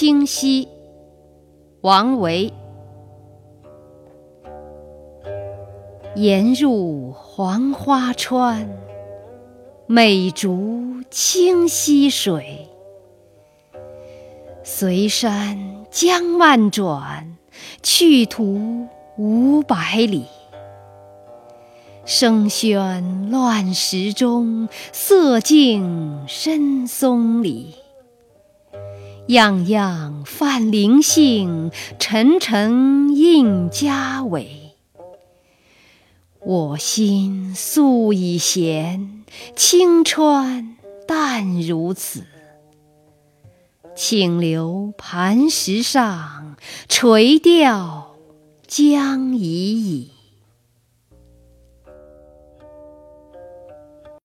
清晰，王维。沿入黄花川，美逐清溪水。随山江漫转，去途500里。声喧乱石中，色静深松里。样样泛灵性，沉沉印家伟。我心素已闲，青川淡如此。请留磐石上，垂钓将已矣。